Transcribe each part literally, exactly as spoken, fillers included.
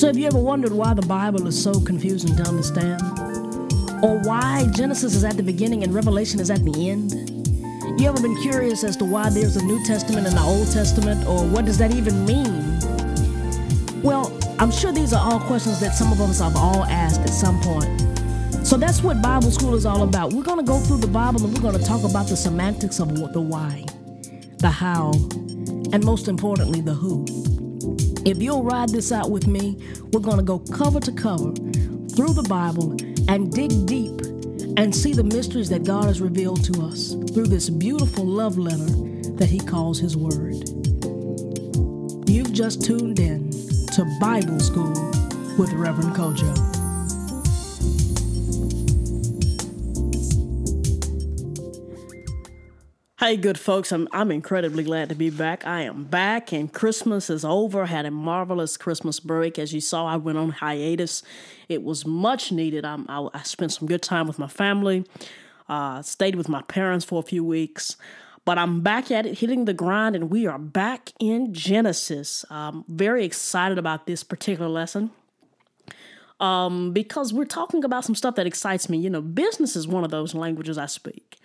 So have you ever wondered why the Bible is so confusing to understand? Or why Genesis is at the beginning and Revelation is at the end? You ever been curious as to why there's a New Testament and an Old Testament, or what does that even mean? Well, I'm sure these are all questions that some of us have all asked at some point. So that's what Bible School is all about. We're going to go through the Bible and we're going to talk about the semantics of the why, the how, and most importantly, the who. If you'll ride this out with me, we're going to go cover to cover through the Bible and dig deep and see the mysteries that God has revealed to us through this beautiful love letter that He calls His Word. You've just tuned in to Bible School with Reverend Kojo. Hey, good folks, I'm I'm incredibly glad to be back. I am back, and Christmas is over. I had a marvelous Christmas break. As you saw, I went on hiatus. It was much needed. I, I, I spent some good time with my family, uh, stayed with my parents for a few weeks. But I'm back at it, hitting the grind, and we are back in Genesis. I'm very excited about this particular lesson. Um, because we're talking about some stuff that excites me. You know, business is one of those languages I speak.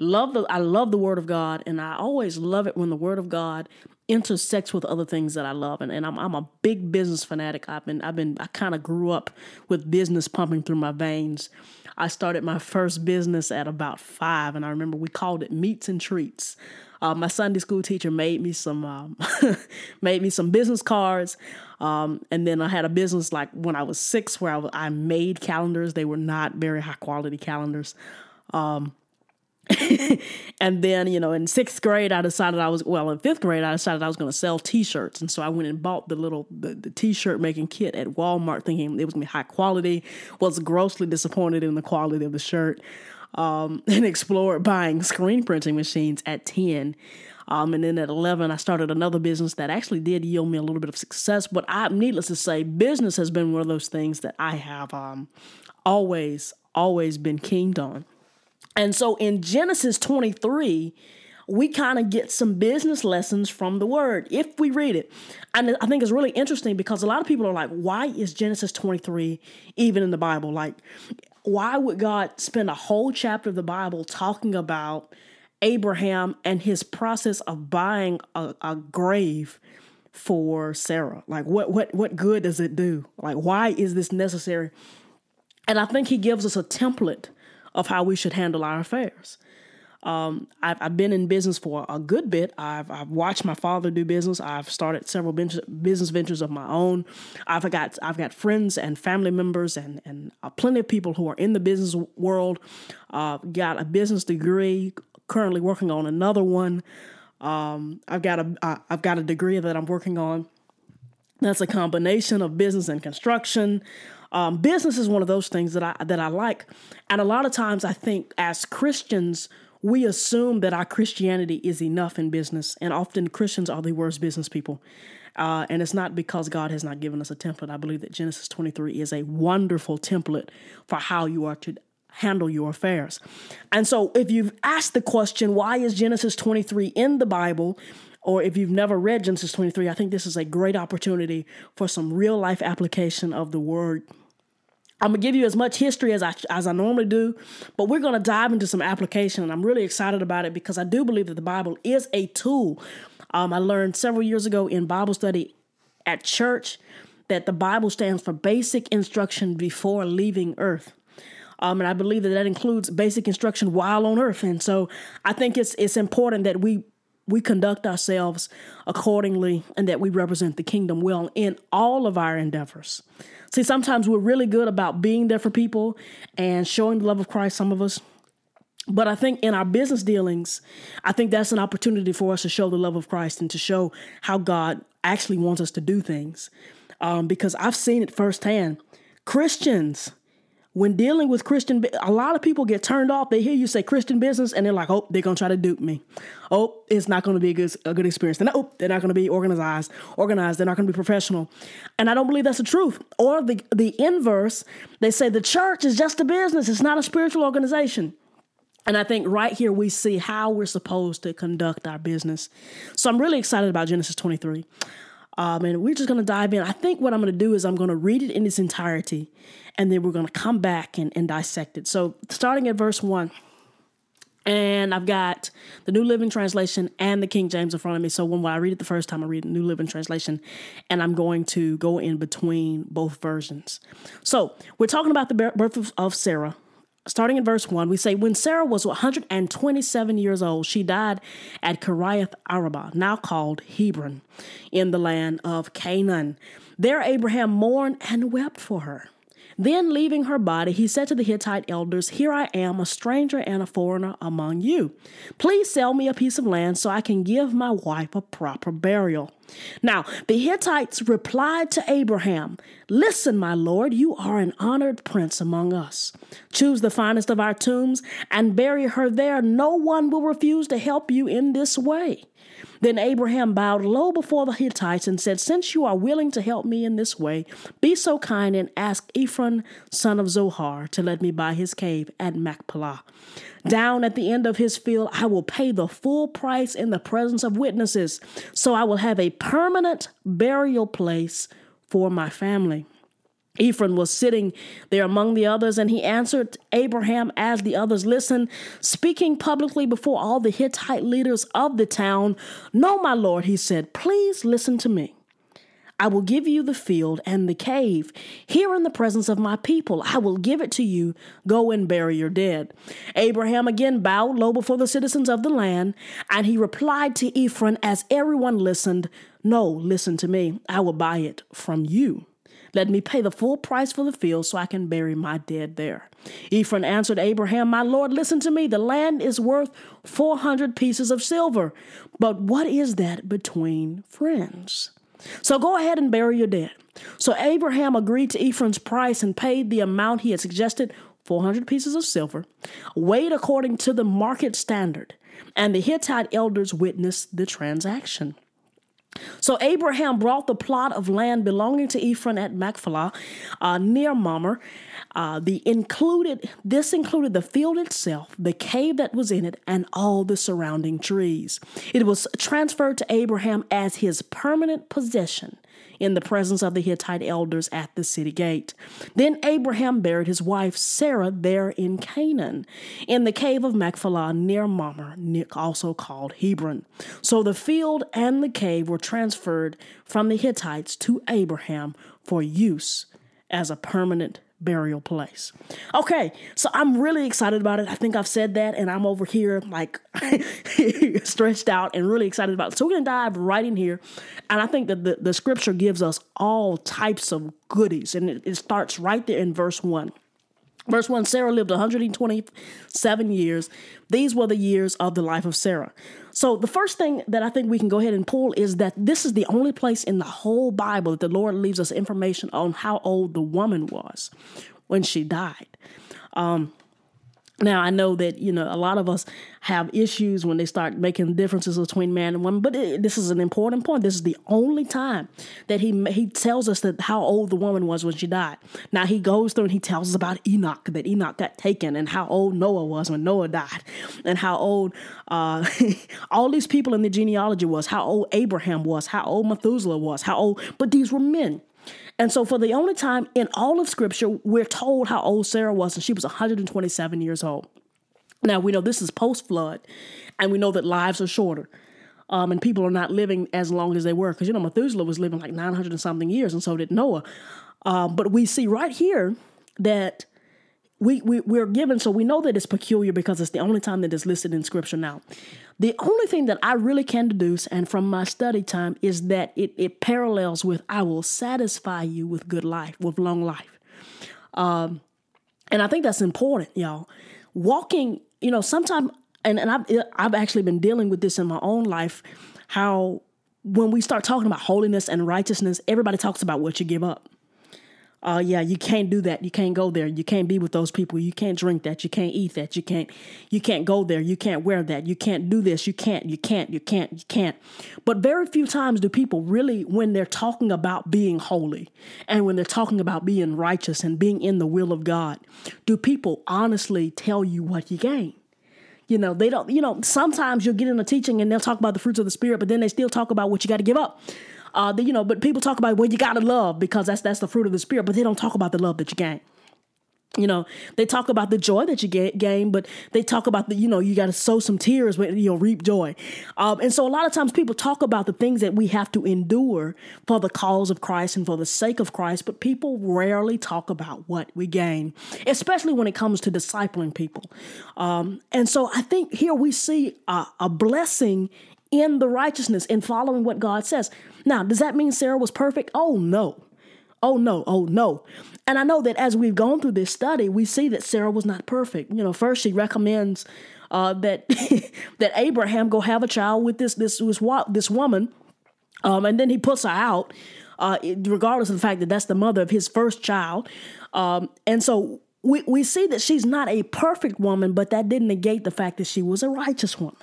Love the, I love the Word of God, and I always love it when the Word of God intersects with other things that I love. And, and I'm, I'm a big business fanatic. I've been, I've been, I kind of grew up with business pumping through my veins. I started my first business at about five, and I remember we called it Meats and Treats. Uh, my Sunday school teacher made me some um, made me some business cards, um, and then I had a business like when I was six where I, was, I made calendars. They were not very high quality calendars, um, and then you know in sixth grade I decided I was well in fifth grade I decided I was going to sell T-shirts, and so I went and bought the little the, the T-shirt making kit at Walmart, thinking it was going to be high quality. Was grossly disappointed in the quality of the shirt. Um, and explored buying screen printing machines at ten. Um, and then at eleven, I started another business that actually did yield me a little bit of success. But I, needless to say, business has been one of those things that I have um, always, always been keen on. And so in Genesis twenty-three, we kind of get some business lessons from the Word if we read it. And I think it's really interesting because a lot of people are like, why is Genesis twenty-three even in the Bible? Like, why would God spend a whole chapter of the Bible talking about Abraham and his process of buying a, a grave for Sarah? Like, what, what, what good does it do? Like, why is this necessary? And I think He gives us a template of how we should handle our affairs. Um, I've, I've been in business for a good bit. I've, I've watched my father do business. I've started several business ventures of my own. I've got I've got friends and family members and and uh, plenty of people who are in the business world. Uh, got a business degree. Currently working on another one. Um, I've got a uh, I've got a degree that I'm working on. That's a combination of business and construction. Um, business is one of those things that I that I like, and a lot of times I think as Christians, we assume that our Christianity is enough in business, and often Christians are the worst business people. Uh, and it's not because God has not given us a template. I believe that Genesis twenty-three is a wonderful template for how you are to handle your affairs. And so if you've asked the question, why is Genesis twenty-three in the Bible? Or if you've never read Genesis twenty-three, I think this is a great opportunity for some real life application of the Word. I'm going to give you as much history as I as I normally do, but we're going to dive into some application, and I'm really excited about it because I do believe that the Bible is a tool. Um, I learned several years ago in Bible study at church that the Bible stands for basic instruction before leaving earth. Um, and I believe that that includes basic instruction while on earth. And so I think it's it's important that we we conduct ourselves accordingly and that we represent the kingdom well in all of our endeavors. See, sometimes we're really good about being there for people and showing the love of Christ, some of us. But I think in our business dealings, I think that's an opportunity for us to show the love of Christ and to show how God actually wants us to do things. Um, because I've seen it firsthand. Christians, when dealing with Christian, a lot of people get turned off. They hear you say Christian business and they're like, oh, they're going to try to dupe me. Oh, it's not going to be a good, a good experience. They're not, oh, they're not going to be organized, organized. They're not going to be professional. And I don't believe that's the truth. Or the, the inverse, they say the church is just a business. It's not a spiritual organization. And I think right here we see how we're supposed to conduct our business. So I'm really excited about Genesis twenty-three. Um, and we're just going to dive in. I think what I'm going to do is I'm going to read it in its entirety, and then we're going to come back and, and dissect it. So starting at verse one, and I've got the New Living Translation and the King James in front of me. So when I read it the first time, I read the New Living Translation, and I'm going to go in between both versions. So we're talking about the birth of Sarah. Starting in verse one, we say, when Sarah was one hundred twenty-seven years old, she died at Kiriath-Arba, now called Hebron, in the land of Canaan. There Abraham mourned and wept for her. Then, leaving her body, he said to the Hittite elders, here I am, a stranger and a foreigner among you. Please sell me a piece of land so I can give my wife a proper burial. Now, the Hittites replied to Abraham, listen, my lord, you are an honored prince among us. Choose the finest of our tombs and bury her there. No one will refuse to help you in this way. Then Abraham bowed low before the Hittites and said, since you are willing to help me in this way, be so kind and ask Ephron, son of Zohar, to let me buy his cave at Machpelah. Down at the end of his field, I will pay the full price in the presence of witnesses, so I will have a permanent burial place for my family. Ephron was sitting there among the others, and he answered Abraham as the others listened, speaking publicly before all the Hittite leaders of the town. No, my lord, he said, please listen to me. I will give you the field and the cave. Here in the presence of my people, I will give it to you. Go and bury your dead. Abraham again bowed low before the citizens of the land, and he replied to Ephron as everyone listened, no, listen to me. I will buy it from you. Let me pay the full price for the field so I can bury my dead there. Ephron answered Abraham, my lord, listen to me. The land is worth four hundred pieces of silver. But what is that between friends? So go ahead and bury your dead. So Abraham agreed to Ephron's price and paid the amount he had suggested, four hundred pieces of silver, weighed according to the market standard. And the Hittite elders witnessed the transaction. So Abraham brought the plot of land belonging to Ephron at Machpelah, uh, near Mamre. Uh, the included, this included the field itself, the cave that was in it, and all the surrounding trees. It was transferred to Abraham as his permanent possession in the presence of the Hittite elders at the city gate. Then Abraham buried his wife Sarah there in Canaan, in the cave of Machpelah near Mamre, also called Hebron. So the field and the cave were transferred from the Hittites to Abraham for use as a permanent burial place. Okay, so I'm really excited about it. I think I've said that, and I'm over here like stretched out and really excited about it. So we're going to dive right in here. And I think that the, the scripture gives us all types of goodies, and it, it starts right there in verse one. Verse one, Sarah lived one hundred twenty-seven years. These were the years of the life of Sarah. So the first thing that I think we can go ahead and pull is that this is the only place in the whole Bible that the Lord leaves us information on how old the woman was when she died. Um, now, I know that, you know, a lot of us have issues when they start making differences between man and woman, but it, this is an important point. This is the only time that he he tells us that how old the woman was when she died. Now, he goes through and he tells us about Enoch, that Enoch got taken, and how old Noah was when Noah died, and how old uh, all these people in the genealogy was, how old Abraham was, how old Methuselah was, how old, but these were men. And so for the only time in all of Scripture, we're told how old Sarah was, and she was one hundred twenty-seven years old. Now, we know this is post-flood, and we know that lives are shorter, um, and people are not living as long as they were, because, you know, Methuselah was living like nine hundred and something years, and so did Noah. Uh, but we see right here that we, we, we're given, so we know that it's peculiar because it's the only time that it's listed in Scripture now. The only thing that I really can deduce, and from my study time, is that it, it parallels with, I will satisfy you with good life, with long life. Um, and I think that's important, y'all. Walking, you know, sometimes, and, and I've, I've actually been dealing with this in my own life, how when we start talking about holiness and righteousness, everybody talks about what you give up. Uh, yeah, you can't do that. You can't go there. You can't be with those people. You can't drink that. You can't eat that. You can't, you can't go there. You can't wear that. You can't do this. You can't, you can't, you can't, you can't. But very few times do people really, when they're talking about being holy and when they're talking about being righteous and being in the will of God, do people honestly tell you what you gain? You know, they don't, you know, sometimes you'll get in a teaching and they'll talk about the fruits of the Spirit, but then they still talk about what you got to give up. Uh, the, you know, but people talk about, well, you got to love because that's that's the fruit of the Spirit, but they don't talk about the love that you gain. You know, they talk about the joy that you get, gain, but they talk about the, you know, you got to sow some tears, but you'll reap joy. Um, and so a lot of times people talk about the things that we have to endure for the cause of Christ and for the sake of Christ, but people rarely talk about what we gain, especially when it comes to discipling people. Um, and so I think here we see a, a blessing in the righteousness and following what God says. Now, does that mean Sarah was perfect? Oh, no. Oh, no. Oh, no. And I know that as we've gone through this study, we see that Sarah was not perfect. You know, first she recommends uh, that that Abraham go have a child with this this this, this woman, um, and then he puts her out, uh, regardless of the fact that that's the mother of his first child. Um, and so we, we see that she's not a perfect woman, but that didn't negate the fact that she was a righteous woman.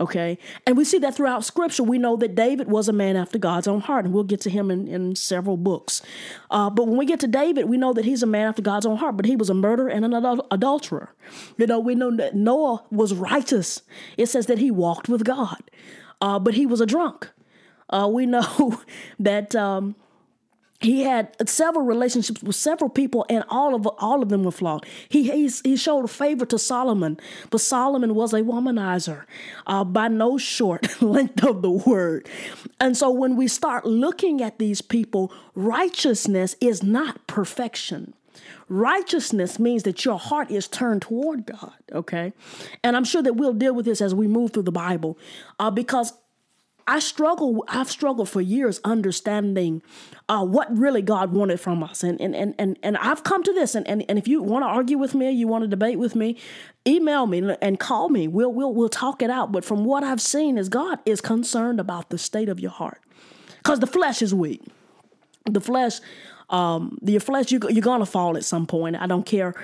OK, and we see that throughout Scripture. We know that David was a man after God's own heart, and we'll get to him in, in several books. Uh, but when we get to David, we know that he's a man after God's own heart, but he was a murderer and an adul- adulterer. You know, we know that Noah was righteous. It says that he walked with God, uh, but he was a drunk. Uh, we know that um, he had several relationships with several people, and all of all of them were flawed. He he's, he showed favor to Solomon, but Solomon was a womanizer, uh, by no short length of the word. And so, when we start looking at these people, righteousness is not perfection. Righteousness means that your heart is turned toward God. Okay, and I'm sure that we'll deal with this as we move through the Bible, uh, because. I struggle. I've struggled for years understanding uh, what really God wanted from us, and and and and, and I've come to this. And, and and if you want to argue with me, or you want to debate with me, email me and call me. We'll we'll we'll talk it out. But from what I've seen, is God is concerned about the state of your heart, because the flesh is weak. The flesh, um, your flesh, you you're gonna fall at some point. I don't care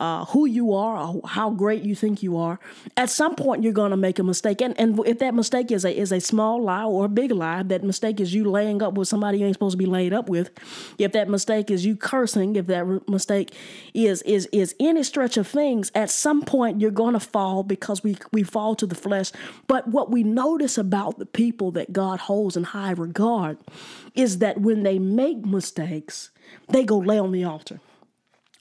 Uh, who you are or how great you think you are. At some point, you're going to make a mistake. And and if that mistake is a is a small lie or a big lie, that mistake is you laying up with somebody you ain't supposed to be laid up with. If that mistake is you cursing, if that re- mistake is is is any stretch of things, at some point, you're going to fall because we, we fall to the flesh. But what we notice about the people that God holds in high regard is that when they make mistakes, they go lay on the altar.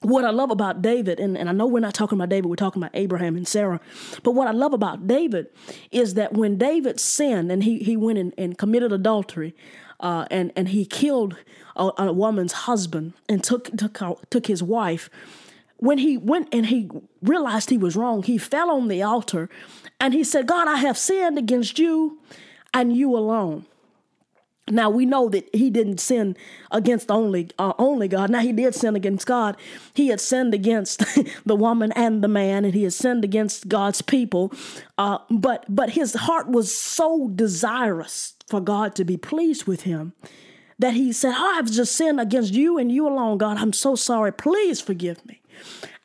What I love about David, and, and I know we're not talking about David, we're talking about Abraham and Sarah, but what I love about David is that when David sinned and he he went and, and committed adultery, uh, and and he killed a, a woman's husband and took took took his wife, when he went and he realized he was wrong, he fell on the altar, and he said, "God, I have sinned against you, and you alone." Now, we know that he didn't sin against only uh, only God. Now, he did sin against God. He had sinned against the woman and the man, and he had sinned against God's people. Uh, but but his heart was so desirous for God to be pleased with him that he said, "Oh, I've just sinned against you and you alone, God. I'm so sorry. Please forgive me."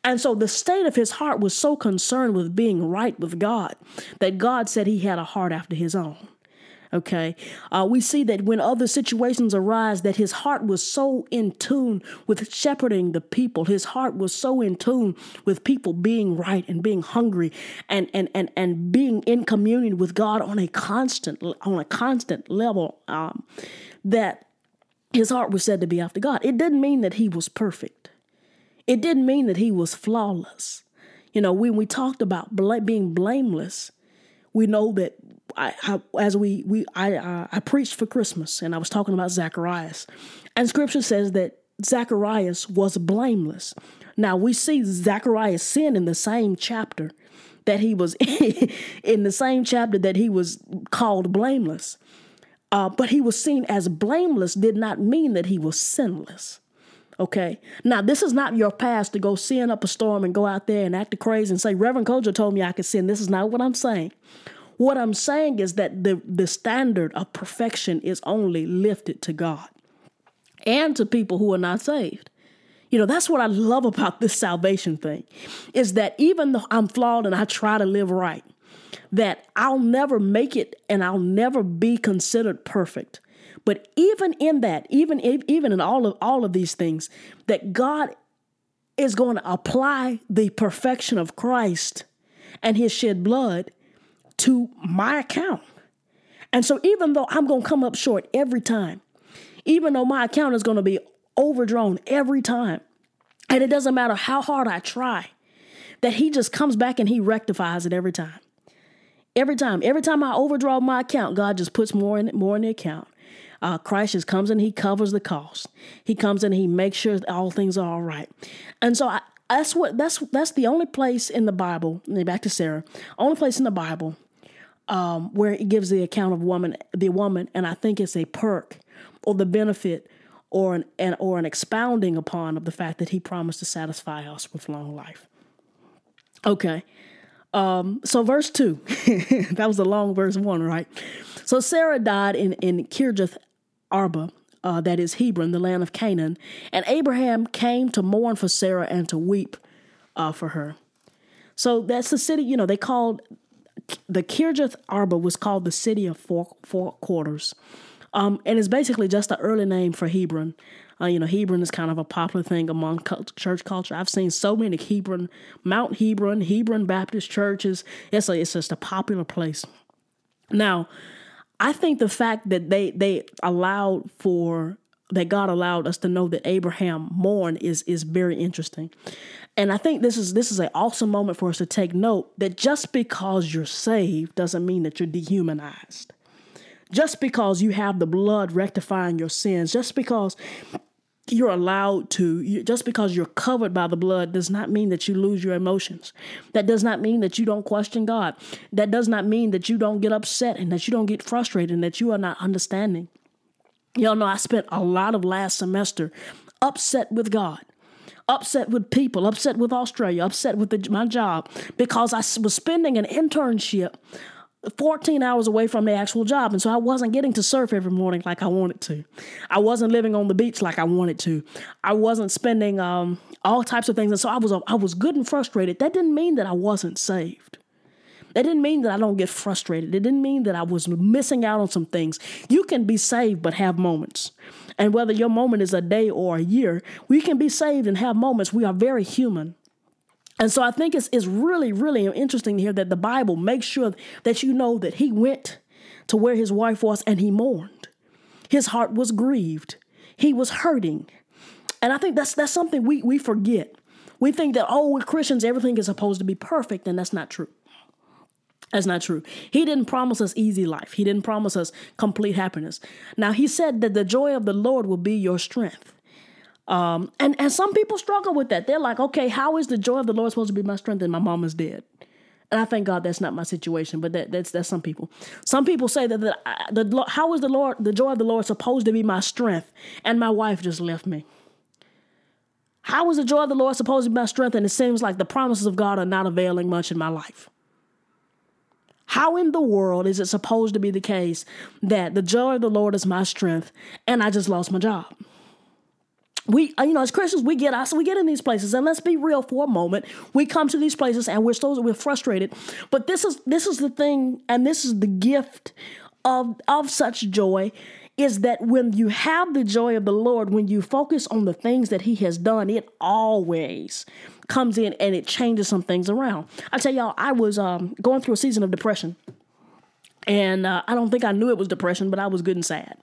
And so the state of his heart was so concerned with being right with God that God said he had a heart after his own. Okay, uh, we see that when other situations arise, that his heart was so in tune with shepherding the people. His heart was so in tune with people being right and being hungry and and and, and being in communion with God on a constant on a constant level um, that his heart was said to be after God. It didn't mean that he was perfect. It didn't mean that he was flawless. You know, when we talked about bl- being blameless, we know that. I, I, as we we I, I I preached for Christmas, and I was talking about Zacharias, and Scripture says that Zacharias was blameless. Now we see Zacharias sin in the same chapter that he was in the same chapter that he was called blameless, uh, but he was seen as blameless did not mean that he was sinless. Okay, now this is not your past to go sin up a storm and go out there and act crazy and say, "Reverend Kojo told me I could sin." This is not what I'm saying. What I'm saying is that the, the standard of perfection is only lifted to God and to people who are not saved. You know, that's what I love about this salvation thing, is that even though I'm flawed and I try to live right, that I'll never make it and I'll never be considered perfect. But even in that, even even in all of all of these things, that God is going to apply the perfection of Christ and his shed blood to my account. And so even though I'm going to come up short every time, even though my account is going to be overdrawn every time, and it doesn't matter how hard I try, that he just comes back and he rectifies it every time. Every time. Every time I overdraw my account, God just puts more in, more in the account. Uh, Christ just comes and he covers the cost. He comes and he makes sure that all things are all right. And so I, that's what that's that's the only place in the Bible, back to Sarah, only place in the Bible um, where it gives the account of woman, the woman, and I think it's a perk or the benefit or an, an or an expounding upon of the fact that he promised to satisfy us with long life. Okay. Um, so verse two, that was a long verse one, right? So Sarah died in, in Kiriath-Arba, uh, that is Hebron, the land of Canaan. And Abraham came to mourn for Sarah and to weep uh, for her. So that's the city, you know, they called, the Kiriath-Arba was called the city of four, four quarters. Um, and it's basically just an early name for Hebron. Uh, you know, Hebron is kind of a popular thing among church culture. I've seen so many Hebron, Mount Hebron, Hebron Baptist churches. It's, a, it's just a popular place. Now, I think the fact that they they allowed for, that God allowed us to know that Abraham mourned is is very interesting. And I think this is this is an awesome moment for us to take note that just because you're saved doesn't mean that you're dehumanized. Just because you have the blood rectifying your sins, just because you're allowed to, you, just because you're covered by the blood does not mean that you lose your emotions. That does not mean that you don't question God. That does not mean that you don't get upset and that you don't get frustrated and that you are not understanding. Y'all know I spent a lot of last semester upset with God, upset with people, upset with Australia, upset with the, my job, because I was spending an internship fourteen hours away from the actual job. And so I wasn't getting to surf every morning like I wanted to. I wasn't living on the beach like I wanted to. I wasn't spending um, all types of things. And so I was I was good and frustrated. That didn't mean that I wasn't saved. That didn't mean that I don't get frustrated. It didn't mean that I was missing out on some things. You can be saved but have moments. And whether your moment is a day or a year, we can be saved and have moments. We are very human. And so I think it's it's really, really interesting here that the Bible makes sure that you know that he went to where his wife was and he mourned. His heart was grieved. He was hurting. And I think that's that's something we, we forget. We think that, oh, we're Christians, everything is supposed to be perfect, and that's not true. That's not true. He didn't promise us easy life. He didn't promise us complete happiness. Now, he said that the joy of the Lord will be your strength. Um, and, and some people struggle with that. They're like, okay, how is the joy of the Lord supposed to be my strength and my mom is dead? And I thank God that's not my situation, but that, that's that's some people. Some people say that the, the how is the Lord the joy of the Lord supposed to be my strength and my wife just left me? How is the joy of the Lord supposed to be my strength and it seems like the promises of God are not availing much in my life? How in the world is it supposed to be the case that the joy of the Lord is my strength and I just lost my job? We, you know, as Christians, we get us, we get in these places, and let's be real for a moment. We come to these places, and we're so we're frustrated. But this is this is the thing, and this is the gift of of such joy, is that when you have the joy of the Lord, when you focus on the things that He has done, it always comes in and it changes some things around. I tell y'all, I was um, going through a season of depression, and uh, I don't think I knew it was depression, but I was good and sad.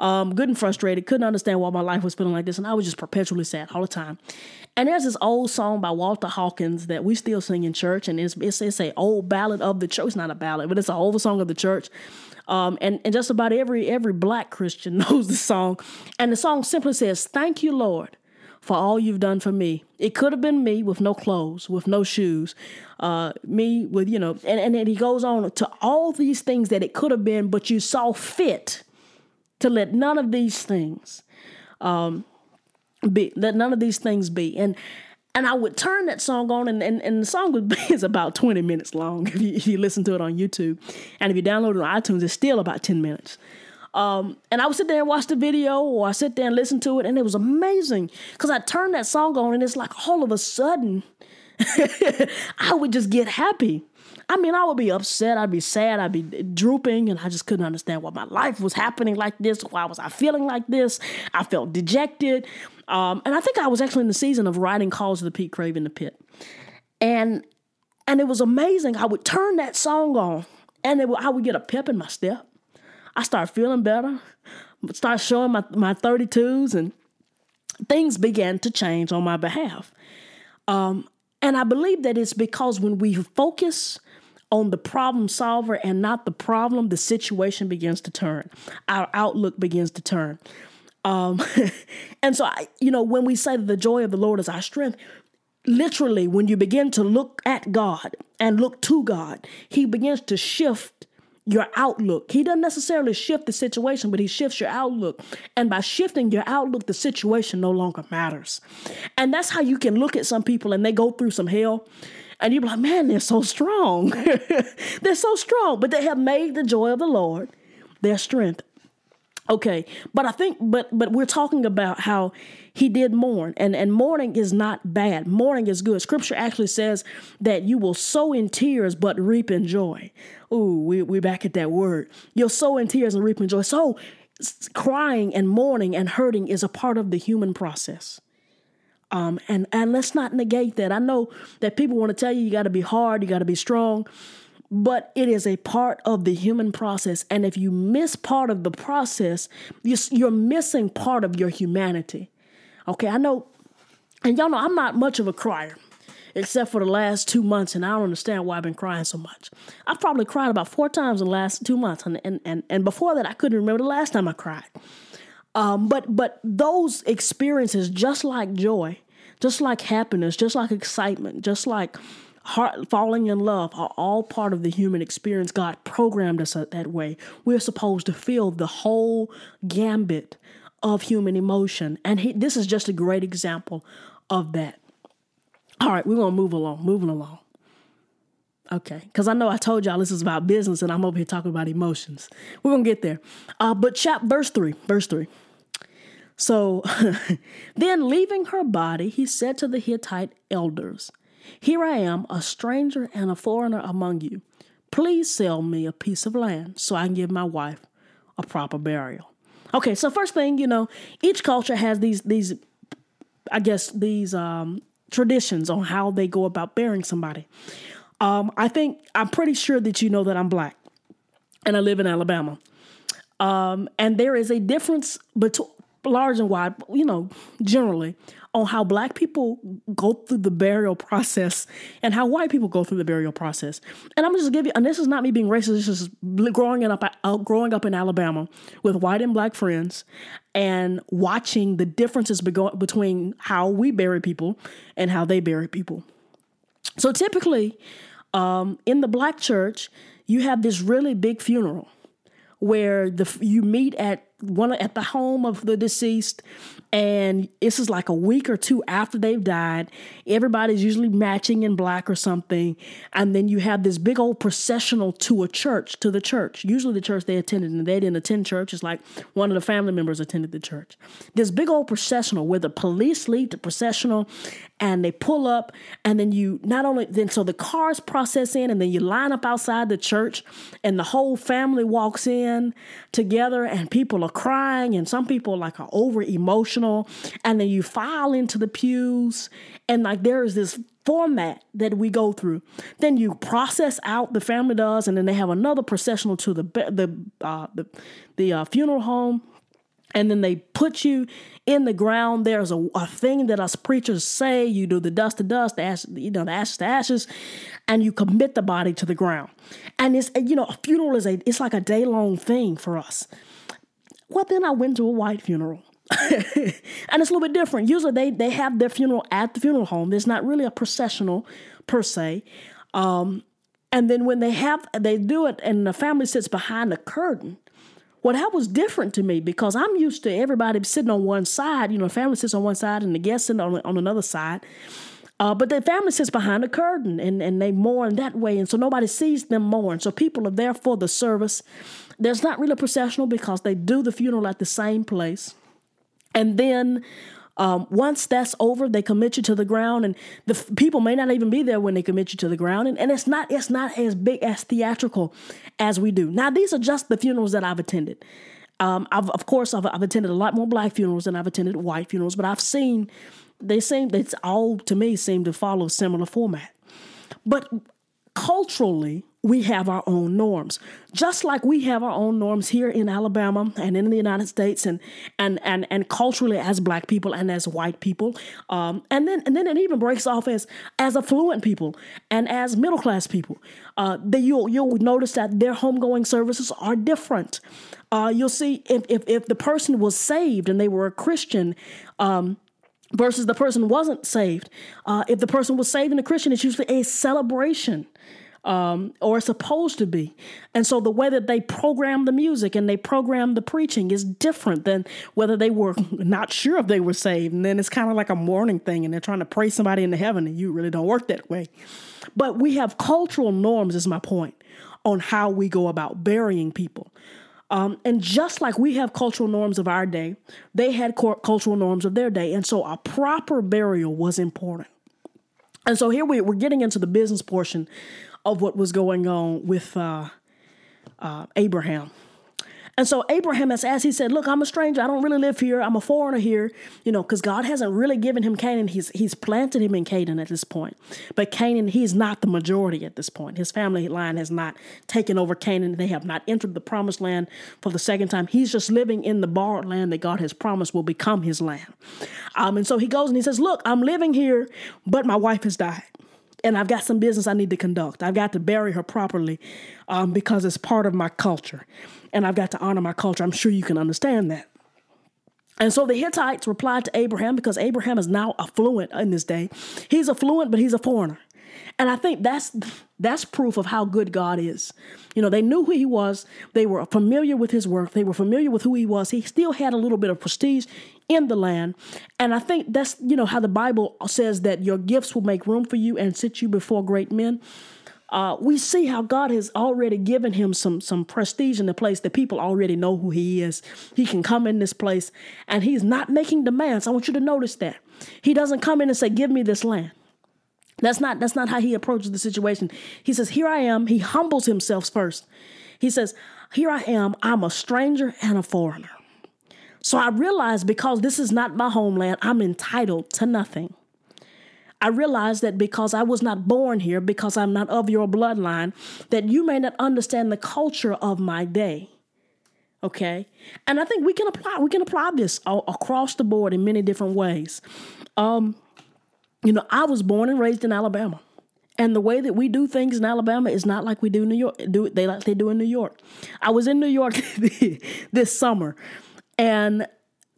Um, good and frustrated, couldn't understand why my life was feeling like this, and I was just perpetually sad all the time. And there's this old song by Walter Hawkins that we still sing in church, and it's it's, it's a old ballad of the church. It's not a ballad, but it's an old song of the church. Um, and, and just about every every black Christian knows the song. And the song simply says, "Thank you, Lord, for all you've done for me." It could have been me with no clothes, with no shoes, uh, me with, you know, and, and then he goes on to all these things that it could have been, but you saw fit to let none of these things um, be, let none of these things be. And and I would turn that song on, and, and, and the song would be, it's about twenty minutes long if you, if you listen to it on YouTube. And if you download it on iTunes, it's still about ten minutes. Um, and I would sit there and watch the video, or I sit there and listen to it, and it was amazing. Because I turned that song on, and it's like all of a sudden, I would just get happy. I mean, I would be upset, I'd be sad, I'd be drooping, and I just couldn't understand why my life was happening like this, why was I feeling like this, I felt dejected, um, and I think I was actually in the season of writing Calls of the Peak, Craving the Pit, and and it was amazing. I would turn that song on, and it, I would get a pep in my step, I start feeling better, start showing my, my thirty-twos, and things began to change on my behalf. Um, and I believe that it's because when we focus on the problem solver and not the problem, the situation begins to turn. Our outlook begins to turn. Um, and so, I, you know, when we say that the joy of the Lord is our strength, literally, when you begin to look at God and look to God, He begins to shift your outlook. He doesn't necessarily shift the situation, but He shifts your outlook. And by shifting your outlook, the situation no longer matters. And that's how you can look at some people and they go through some hell and you're like, man, they're so strong. They're so strong, but they have made the joy of the Lord their strength. Okay, but I think, but but we're talking about how he did mourn, and, and mourning is not bad. Mourning is good. Scripture actually says that you will sow in tears, but reap in joy. Ooh, we, we're back at that word. You'll sow in tears and reap in joy. So crying and mourning and hurting is a part of the human process. Um, and, and let's not negate that. I know that people want to tell you, you got to be hard, you got to be strong. But it is a part of the human process. And if you miss part of the process, you're missing part of your humanity. Okay, I know, and y'all know I'm not much of a crier, except for the last two months. And I don't understand why I've been crying so much. I've probably cried about four times in the last two months. And and, and, and before that, I couldn't remember the last time I cried. Um, but but those experiences, just like joy, just like happiness, just like excitement, just like heart, falling in love, are all part of the human experience. God programmed us that way. We're supposed to feel the whole gambit of human emotion. And he, this is just a great example of that. All right, we're going to move along, moving along. Okay, because I know I told y'all this is about business and I'm over here talking about emotions. We're going to get there. Uh, but chap, verse three, verse three. So then leaving her body, he said to the Hittite elders, "Here I am, a stranger and a foreigner among you. Please sell me a piece of land so I can give my wife a proper burial." Okay, so first thing, you know, each culture has these, these, I guess, these um, traditions on how they go about burying somebody. Um, I think, I'm pretty sure that you know that I'm black and I live in Alabama. Um, and there is a difference between, large and wide, you know, generally, on how black people go through the burial process and how white people go through the burial process. And I'm just gonna give you, and this is not me being racist, this is growing up, uh, growing up in Alabama with white and black friends and watching the differences bego- between how we bury people and how they bury people. So typically, um, in the black church, you have this really big funeral where the you meet at one at the home of the deceased, and this is like a week or two after they've died. Everybody's usually matching in black or something, and then you have this big old processional to a church, to the church. Usually the church they attended, and they didn't attend church. It's like one of the family members attended the church. This big old processional where the police lead the processional, and they pull up, and then you not only then so the cars process in, and then you line up outside the church, and the whole family walks in together, and people are crying, and some people like are over emotional, and then you file into the pews, and like there is this format that we go through. Then you process out, the family does, and then they have another processional to the the uh, the, the uh, funeral home, and then they put you in the ground. There's a, a thing that us preachers say. You do the dust to dust, the ash, you know, the ashes to ashes, and you commit the body to the ground. And it's, you know, a funeral is a it's like a day long thing for us. Well, then I went to a white funeral. And it's a little bit different. Usually they, they have their funeral at the funeral home. There's not really a processional per se. Um, and then when they have, they do it and the family sits behind the curtain. Well, that was different to me because I'm used to everybody sitting on one side. You know, family sits on one side and the guests sitting on, on another side. Uh, but the family sits behind the curtain and, and they mourn that way. And so nobody sees them mourn. So people are there for the service. There's not really a processional because they do the funeral at the same place. And then um, once that's over, they commit you to the ground, and the f- people may not even be there when they commit you to the ground. And, and it's not it's not as big, as theatrical as we do. Now, these are just the funerals that I've attended. Um, I've, of course, I've, I've attended a lot more black funerals than I've attended white funerals, but I've seen they seem it's all to me seem to follow a similar format. But culturally, we have our own norms, just like we have our own norms here in Alabama and in the United States, and and and, and culturally as Black people and as white people, um, and then and then it even breaks off as as affluent people and as middle class people. Uh, that you'll you'll notice that their homegoing services are different. Uh, you'll see if, if if the person was saved and they were a Christian. Um, Versus the person wasn't saved. Uh, if the person was saved and a Christian, it's usually a celebration, um, or it's supposed to be. And so the way that they program the music and they program the preaching is different than whether they were not sure if they were saved. And then it's kind of like a mourning thing, and they're trying to pray somebody into heaven, and you really don't work that way. But we have cultural norms, is my point, on how we go about burying people. Um, and just like we have cultural norms of our day, they had cor- cultural norms of their day. And so a proper burial was important. And so here we, we're getting into the business portion of what was going on with uh, uh, Abraham. And so Abraham, as, as he said, look, I'm a stranger. I don't really live here. I'm a foreigner here, you know, because God hasn't really given him Canaan. He's he's planted him in Canaan at this point. But Canaan, he's not the majority at this point. His family line has not taken over Canaan. They have not entered the promised land for the second time. He's just living in the borrowed land that God has promised will become his land. Um, and so he goes and he says, look, I'm living here, but my wife has died. And I've got some business I need to conduct. I've got to bury her properly um, because it's part of my culture. And I've got to honor my culture. I'm sure you can understand that. And so the Hittites replied to Abraham, because Abraham is now affluent in this day. He's affluent, but he's a foreigner. And I think that's that's proof of how good God is. You know, they knew who he was. They were familiar with his work. They were familiar with who he was. He still had a little bit of prestige in the land. And I think that's, you know, how the Bible says that your gifts will make room for you and sit you before great men. Uh, we see how God has already given him some some prestige in the place that people already know who he is. He can come in this place and he's not making demands. I want you to notice that. He doesn't come in and say, give me this land. That's not that's not how he approaches the situation. He says, here I am. He humbles himself first. He says, here I am. I'm a stranger and a foreigner. So I realize because this is not my homeland, I'm entitled to nothing. I realize that because I was not born here, because I'm not of your bloodline, that you may not understand the culture of my day. Okay. And I think we can apply, we can apply this all across the board in many different ways. Um, You know, I was born and raised in Alabama, and the way that we do things in Alabama is not like we do New York. Do they like they do in New York? I was in New York this summer, and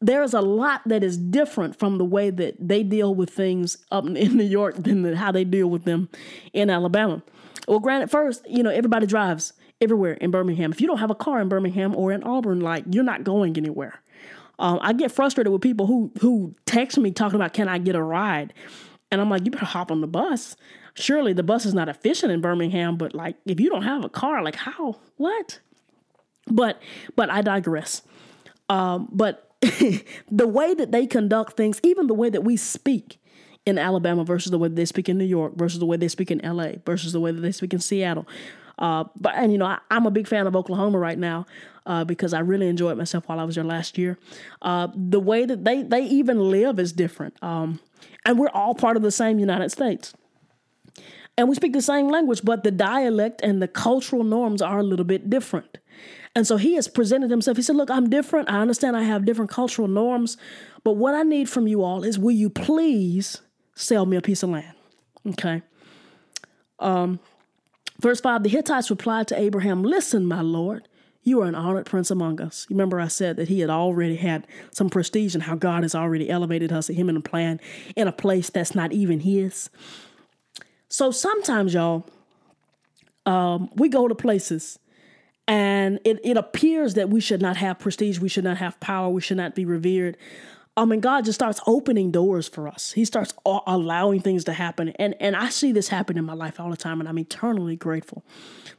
there is a lot that is different from the way that they deal with things up in New York than the, how they deal with them in Alabama. Well, granted, first, you know, everybody drives everywhere in Birmingham. If you don't have a car in Birmingham or in Auburn, like you're not going anywhere. Um, I get frustrated with people who who text me talking about, can I get a ride? And I'm like, you better hop on the bus. Surely the bus is not efficient in Birmingham, but like, if you don't have a car, like how, what? But, but I digress. Um, but the way that they conduct things, even the way that we speak in Alabama versus the way they speak in New York versus the way they speak in L A versus the way that they speak in Seattle. Uh, but, and you know, I, I'm a big fan of Oklahoma right now, uh, because I really enjoyed myself while I was there last year. Uh, the way that they, they even live is different. Um, And we're all part of the same United States. And we speak the same language, but the dialect and the cultural norms are a little bit different. And so he has presented himself. He said, look, I'm different. I understand I have different cultural norms. But what I need from you all is, will you please sell me a piece of land? Okay. Um, verse five, the Hittites replied to Abraham, listen, my lord, you are an honored prince among us. Remember, I said that he had already had some prestige and how God has already elevated us, him in a plan, in a place that's not even his. So sometimes, y'all, um, we go to places and it, it appears that we should not have prestige. We should not have power. We should not be revered. Um, and God just starts opening doors for us. He starts a- allowing things to happen. And and I see this happen in my life all the time, and I'm eternally grateful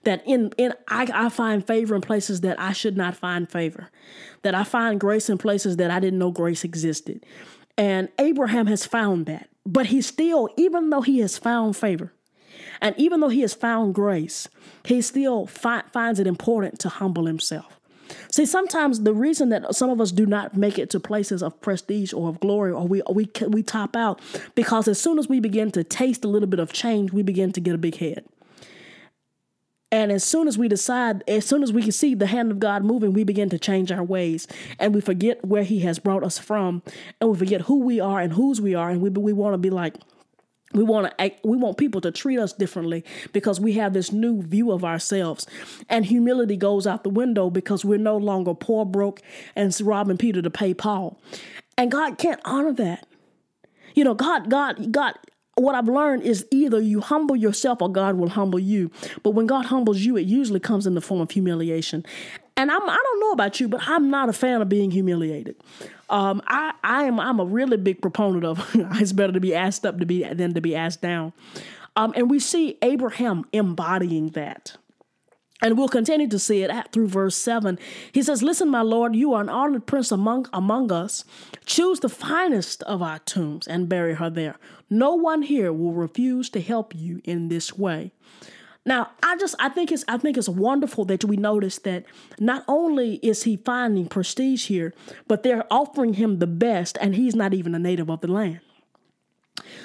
that in, in I, I find favor in places that I should not find favor, that I find grace in places that I didn't know grace existed. And Abraham has found that, but he still, even though he has found favor, and even though he has found grace, he still fi- finds it important to humble himself. See, sometimes the reason that some of us do not make it to places of prestige or of glory, or we we we top out, because as soon as we begin to taste a little bit of change, we begin to get a big head. And as soon as we decide, as soon as we can see the hand of God moving, we begin to change our ways, and we forget where he has brought us from, and we forget who we are and whose we are. And we we want to be like, we want to we want people to treat us differently because we have this new view of ourselves. And humility goes out the window because we're no longer poor, broke, and robbing Peter to pay Paul. And God can't honor that. You know, God, God, God. What I've learned is either you humble yourself or God will humble you. But when God humbles you, it usually comes in the form of humiliation. And I'm, I don't know about you, but I'm not a fan of being humiliated. Um, I, I am, I'm a really big proponent of it's better to be asked up to be than to be asked down. Um, and we see Abraham embodying that. And we'll continue to see it at, through verse seven. He says, "Listen, my Lord, you are an honored prince among among us. Choose the finest of our tombs and bury her there. No one here will refuse to help you in this way." Now, I just I think it's I think it's wonderful that we notice that not only is he finding prestige here, but they're offering him the best, and he's not even a native of the land.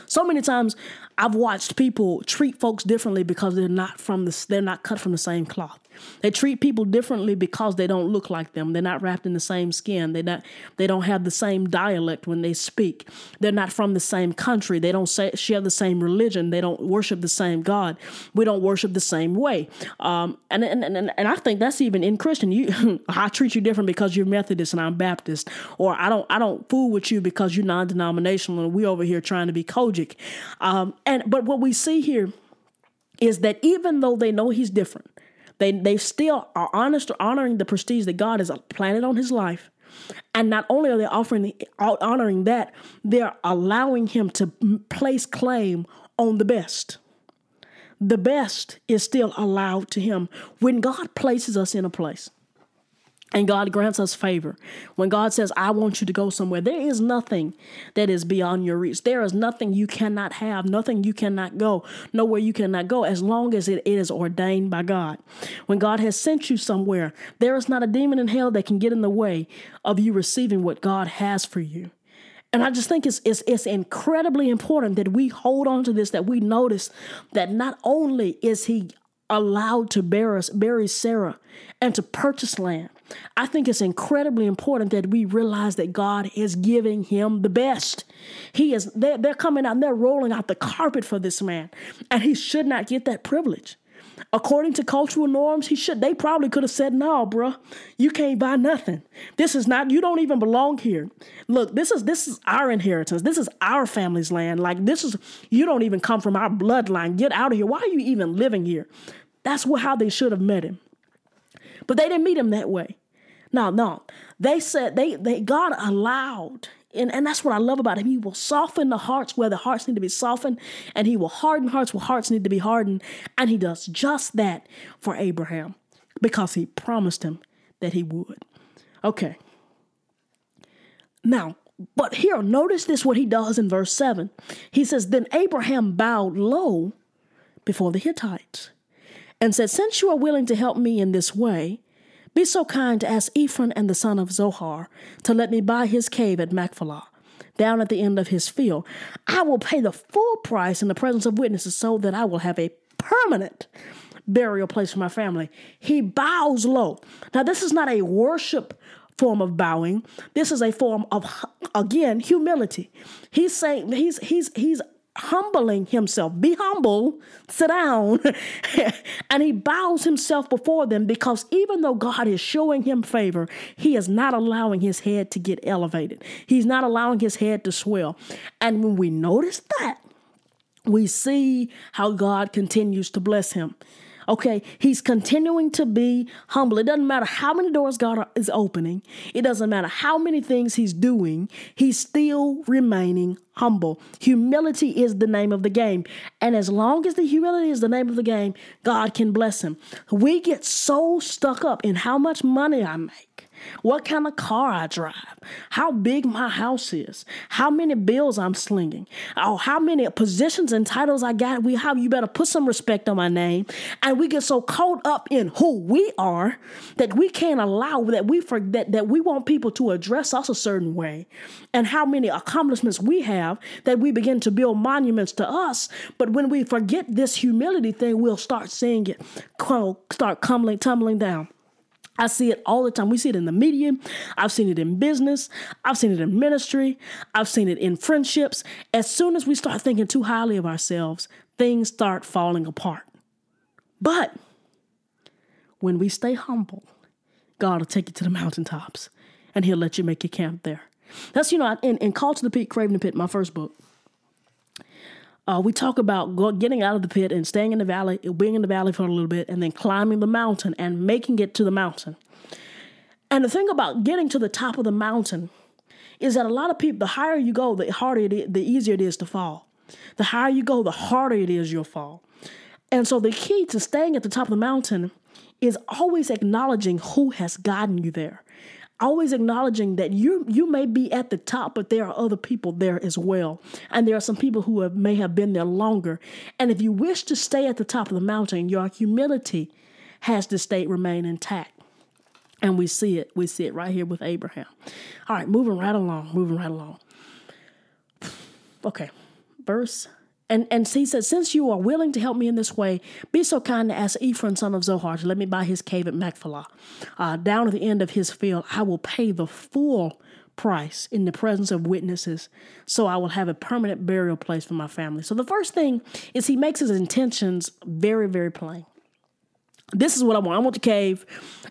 So many times I've watched people treat folks differently because they're not from the, they're not cut from the same cloth. They treat people differently because they don't look like them. They're not wrapped in the same skin. They not they don't have the same dialect when they speak. They're not from the same country. They don't say, share the same religion. They don't worship the same God. We don't worship the same way. Um, and, and and and I think that's even in Christian. You, I treat you different because you're Methodist and I'm Baptist, or I don't I don't fool with you because you're non-denominational and we over here trying to be COGIC. Um, and but what we see here is that even though they know he's different, They they still are honest, honoring the prestige that God has planted on his life. And not only are they offering honoring that, they're allowing him to place claim on the best. The best is still allowed to him. When God places us in a place and God grants us favor, when God says, "I want you to go somewhere," there is nothing that is beyond your reach. There is nothing you cannot have, nothing you cannot go, nowhere you cannot go, as long as it is ordained by God. When God has sent you somewhere, there is not a demon in hell that can get in the way of you receiving what God has for you. And I just think it's, it's it's incredibly important that we hold on to this, that we notice that not only is he allowed to bear us, bury Sarah and to purchase land, I think it's incredibly important that we realize that God is giving him the best. He is, they're, they're coming out and they're rolling out the carpet for this man, and he should not get that privilege. According to cultural norms, he should, they probably could have said, "No, bruh, you can't buy nothing. This is not, you don't even belong here. Look, this is, this is our inheritance. This is our family's land. Like this is, you don't even come from our bloodline. Get out of here. Why are you even living here?" That's what, how they should have met him. But they didn't meet him that way. No, no. They said they, they God allowed, and, and that's what I love about him. He will soften the hearts where the hearts need to be softened, and he will harden hearts where hearts need to be hardened. And he does just that for Abraham because he promised him that he would. Okay. Now, but here, notice this, what he does in verse seven. He says, "Then Abraham bowed low before the Hittites and said, 'Since you are willing to help me in this way, be so kind to ask Ephron and the son of Zohar to let me buy his cave at Machpelah, down at the end of his field. I will pay the full price in the presence of witnesses so that I will have a permanent burial place for my family.'" He bows low. Now, this is not a worship form of bowing. This is a form of, again, humility. He's saying, he's, he's, he's, humbling himself. Be humble, sit down. And he bows himself before them because even though God is showing him favor, he is not allowing his head to get elevated. He's not allowing his head to swell. And when we notice that, we see how God continues to bless him. Okay, he's continuing to be humble. It doesn't matter how many doors God is opening. It doesn't matter how many things he's doing. He's still remaining humble. Humility is the name of the game. And as long as the humility is the name of the game, God can bless him. We get so stuck up in how much money I make, what kind of car I drive, how big my house is, how many bills I'm slinging, oh, how many positions and titles I got. We, how you better put some respect on my name. And we get so caught up in who we are that we can't allow that we forget that we want people to address us a certain way, and how many accomplishments we have that we begin to build monuments to us. But when we forget this humility thing, we'll start seeing it start tumbling, tumbling down. I see it all the time. We see it in the media. I've seen it in business. I've seen it in ministry. I've seen it in friendships. As soon as we start thinking too highly of ourselves, things start falling apart. But when we stay humble, God will take you to the mountaintops and he'll let you make your camp there. That's, you know, in, in Calls of the Peak, Craving the Pit, my first book, Uh, we talk about go, getting out of the pit and staying in the valley, being in the valley for a little bit, and then climbing the mountain and making it to the mountain. And the thing about getting to the top of the mountain is that a lot of people, the higher you go, the harder it is, the easier it is to fall. The higher you go, the harder it is you'll fall. And so the key to staying at the top of the mountain is always acknowledging who has gotten you there. Always acknowledging that you you may be at the top, but there are other people there as well. And there are some people who have, may have been there longer. And if you wish to stay at the top of the mountain, your humility has to stay, remain intact. And we see it. We see it right here with Abraham. All right, moving right along, moving right along. Okay, verse. And and he said, since you are willing to help me in this way, be so kind to ask Ephron, son of Zohar, to let me buy his cave at Machpelah. Uh, down at the end of his field, I will pay the full price in the presence of witnesses, so I will have a permanent burial place for my family. So the first thing is he makes his intentions very, very plain. This is what I want. I want the cave,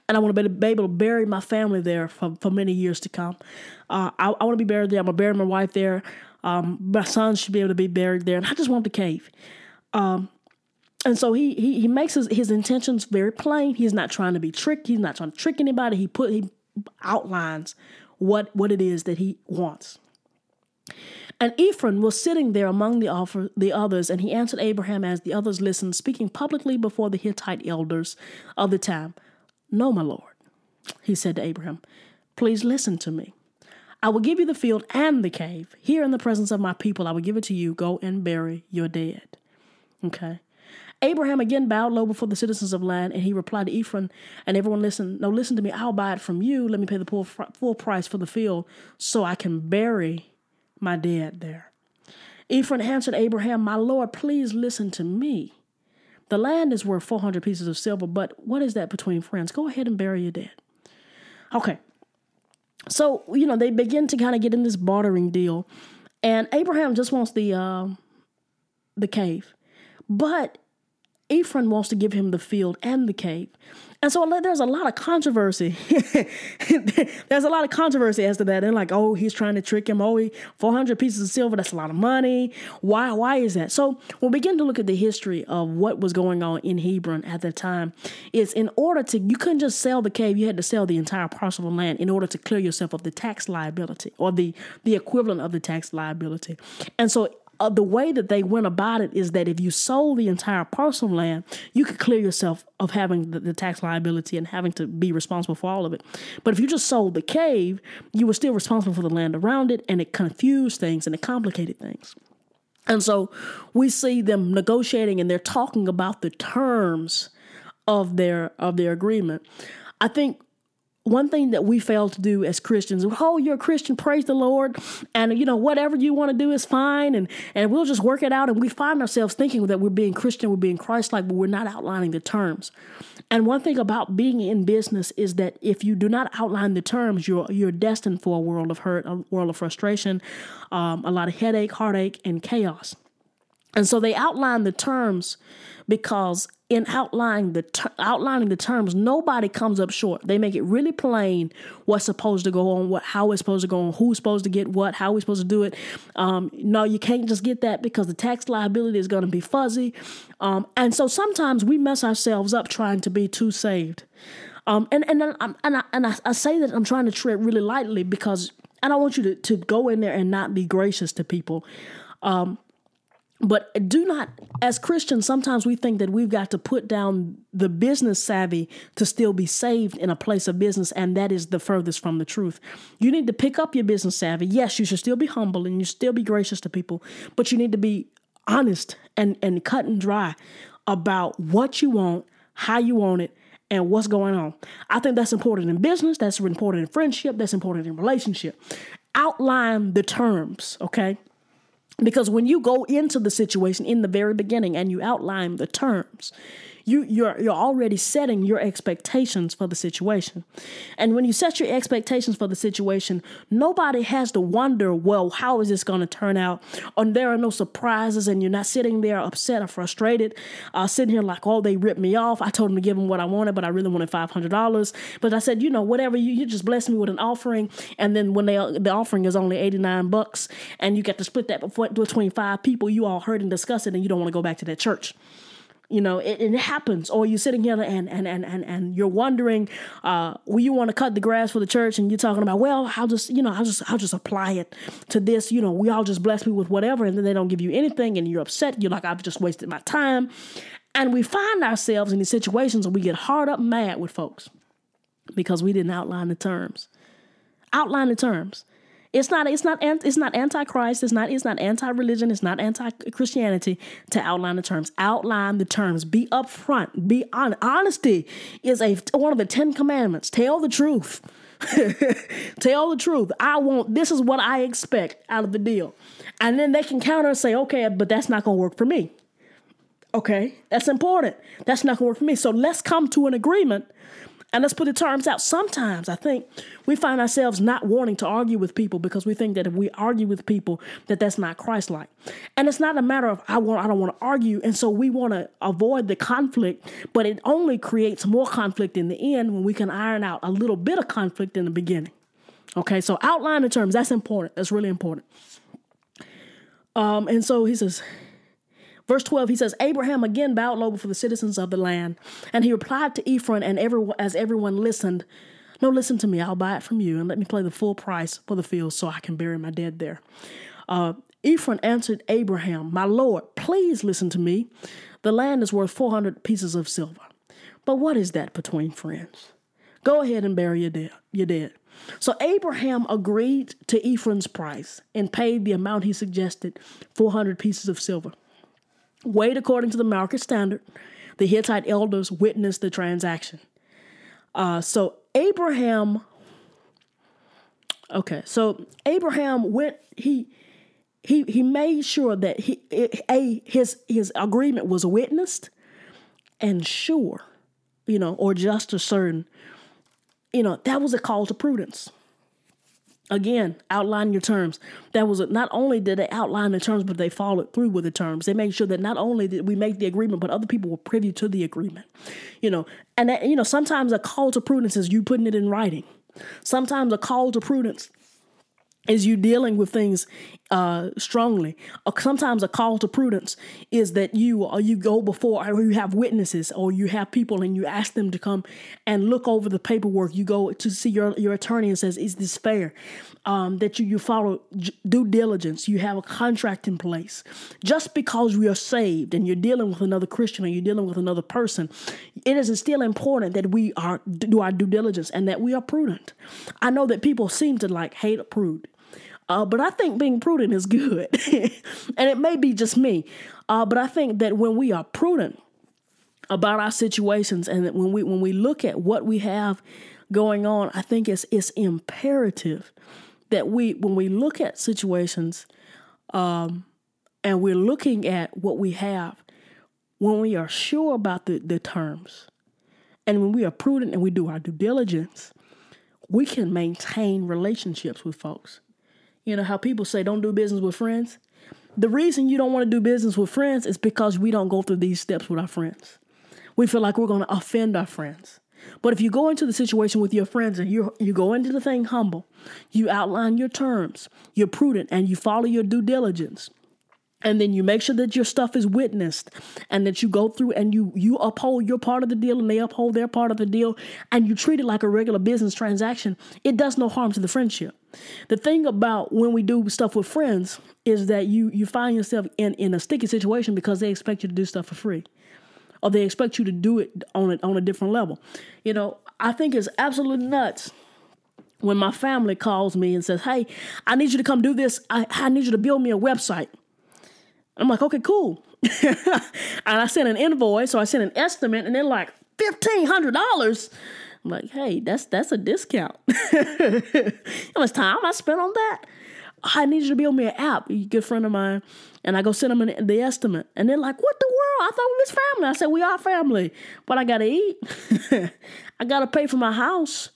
and I want to be able to bury my family there for, for many years to come. Uh, I, I want to be buried there. I'm going to bury my wife there. Um, my son should be able to be buried there, and I just want the cave. Um, and so he he he makes his, his intentions very plain. He's not trying to be tricky. He's not trying to trick anybody. He put he outlines what what it is that he wants. And Ephron was sitting there among the offer, the others, and he answered Abraham as the others listened, speaking publicly before the Hittite elders of the time. No, my lord, he said to Abraham, please listen to me. I will give you the field and the cave. Here in the presence of my people, I will give it to you. Go and bury your dead. Okay. Abraham again bowed low before the citizens of land, and he replied to Ephron, and everyone listened, no, listen to me. I'll buy it from you. Let me pay the full, full price for the field so I can bury my dead there. Ephron answered Abraham, my lord, please listen to me. The land is worth four hundred pieces of silver, but what is that between friends? Go ahead and bury your dead. Okay. So, you know, they begin to kind of get in this bartering deal, and Abraham just wants the uh, the cave, but Ephron wants to give him the field and the cave. And so there's a lot of controversy. There's a lot of controversy as to that. They're like, oh, he's trying to trick him. Oh, he, four hundred pieces of silver. That's a lot of money. Why, why is that? So we'll begin to look at the history of what was going on in Hebron at the time. It's in order to, you couldn't just sell the cave. You had to sell the entire parcel of land in order to clear yourself of the tax liability, or the, the equivalent of the tax liability. And so Uh, the way that they went about it is that if you sold the entire parcel of land, you could clear yourself of having the, the tax liability and having to be responsible for all of it. But if you just sold the cave, you were still responsible for the land around it, and it confused things and it complicated things. And so we see them negotiating, and they're talking about the terms of their of their agreement. I think one thing that we fail to do as Christians, oh, you're a Christian, praise the Lord, and, you know, whatever you want to do is fine, and, and we'll just work it out, and we find ourselves thinking that we're being Christian, we're being Christ-like, but we're not outlining the terms. And one thing about being in business is that if you do not outline the terms, you're you're destined for a world of hurt, a world of frustration, um, a lot of headache, heartache, and chaos. And so they outline the terms because in outlining the ter- outlining the terms, nobody comes up short. They make it really plain what's supposed to go on, what how it's supposed to go on, who's supposed to get what, how we're supposed to do it. Um, no, you can't just get that because the tax liability is going to be fuzzy. Um, and so sometimes we mess ourselves up trying to be too saved. Um, and and and, and, I, and I, I say that I'm trying to tread really lightly because I don't want you to, to go in there and not be gracious to people. Um But do not, as Christians, sometimes we think that we've got to put down the business savvy to still be saved in a place of business, and that is the furthest from the truth. You need to pick up your business savvy. Yes, you should still be humble and you still be gracious to people, but you need to be honest and, and cut and dry about what you want, how you want it, and what's going on. I think that's important in business. That's important in friendship. That's important in relationship. Outline the terms, okay? Because when you go into the situation in the very beginning and you outline the terms, you, you're you're already setting your expectations for the situation. And when you set your expectations for the situation, nobody has to wonder, well, how is this going to turn out? And there are no surprises, and you're not sitting there upset or frustrated, uh, sitting here like, oh, they ripped me off. I told them to give them what I wanted, but I really wanted five hundred dollars. But I said, you know, whatever, you, you just bless me with an offering. And then when they the offering is only eighty-nine bucks, and you get to split that between five people, you all heard and discussed it, and you don't want to go back to that church. You know, it, it happens. Or you're sitting here and and and and, and you're wondering, uh, well, you want to cut the grass for the church, and you're talking about, well, I'll just, you know, I'll just, I'll just apply it to this. You know, we all just bless me with whatever, and then they don't give you anything, and you're upset. You're like, I've just wasted my time, and we find ourselves in these situations where we get hard up mad with folks because we didn't outline the terms. Outline the terms. It's not. It's not. It's not anti-Christ. It's not. It's not anti-religion. It's not anti-Christianity to outline the terms. Outline the terms. Be upfront. Be honest. Honesty is a one of the Ten Commandments. Tell the truth. Tell the truth. I want. This is what I expect out of the deal, and then they can counter and say, "Okay, but that's not going to work for me." Okay, that's important. That's not going to work for me. So let's come to an agreement. And let's put the terms out. Sometimes I think we find ourselves not wanting to argue with people because we think that if we argue with people, that that's not Christ-like. And it's not a matter of I want, I don't want to argue. And so we want to avoid the conflict, but it only creates more conflict in the end when we can iron out a little bit of conflict in the beginning. Okay, so outline the terms. That's important. That's really important. Um, and so he says... Verse twelve, he says, Abraham again bowed low before the citizens of the land, and he replied to Ephron, and everyone, as everyone listened, no, listen to me, I'll buy it from you, and let me pay the full price for the field so I can bury my dead there. Uh, Ephron answered Abraham, my Lord, please listen to me. The land is worth four hundred pieces of silver. But what is that between friends? Go ahead and bury your dead. Your dead. So Abraham agreed to Ephron's price and paid the amount he suggested, four hundred pieces of silver. Weighed according to the market standard, the Hittite elders witnessed the transaction. Uh, so Abraham, okay, so Abraham went, he he he made sure that he it, a his his agreement was witnessed and sure, you know, or just or certain, you know, that was a call to prudence. Again, outline your terms. That was a, not only did they outline the terms, but they followed through with the terms. They made sure that not only did we make the agreement, but other people were privy to the agreement. You know, and that, you know, sometimes a call to prudence is you putting it in writing. Sometimes a call to prudence is you dealing with things uh, strongly. Or sometimes a call to prudence is that you or you go before, or you have witnesses, or you have people, and you ask them to come and look over the paperwork. You go to see your, your attorney and says, "Is this fair?" Um, that you you follow due diligence. You have a contract in place. Just because we are saved and you're dealing with another Christian or you're dealing with another person, it is still important that we are do our due diligence and that we are prudent. I know that people seem to like hate a prude. Uh, but I think being prudent is good. And it may be just me. Uh, but I think that when we are prudent about our situations and that when we when we look at what we have going on, I think it's it's imperative that we when we look at situations um, and we're looking at what we have, when we are sure about the, the terms and when we are prudent and we do our due diligence, we can maintain relationships with folks. You know how people say don't do business with friends? The reason you don't want to do business with friends is because we don't go through these steps with our friends. We feel like we're going to offend our friends. But if you go into the situation with your friends and you you go into the thing humble, you outline your terms, you're prudent, and you follow your due diligence, And then you make sure that your stuff is witnessed and that you go through and you you uphold your part of the deal and they uphold their part of the deal and you treat it like a regular business transaction. It does no harm to the friendship. The thing about when we do stuff with friends is that you you find yourself in, in a sticky situation because they expect you to do stuff for free or they expect you to do it on a, on a different level. You know, I think it's absolutely nuts when my family calls me and says, hey, I need you to come do this. I, I need you to build me a website. I'm like, okay, cool. And I sent an invoice, so I sent an estimate, and they're like, fifteen hundred dollars. I'm like, hey, that's that's a discount. How much time I spent on that? I need you to build me an app, a good friend of mine. And I go send them an, the estimate. And they're like, what the world? I thought we was family. I said, we are family. But I got to eat. I got to pay for my house.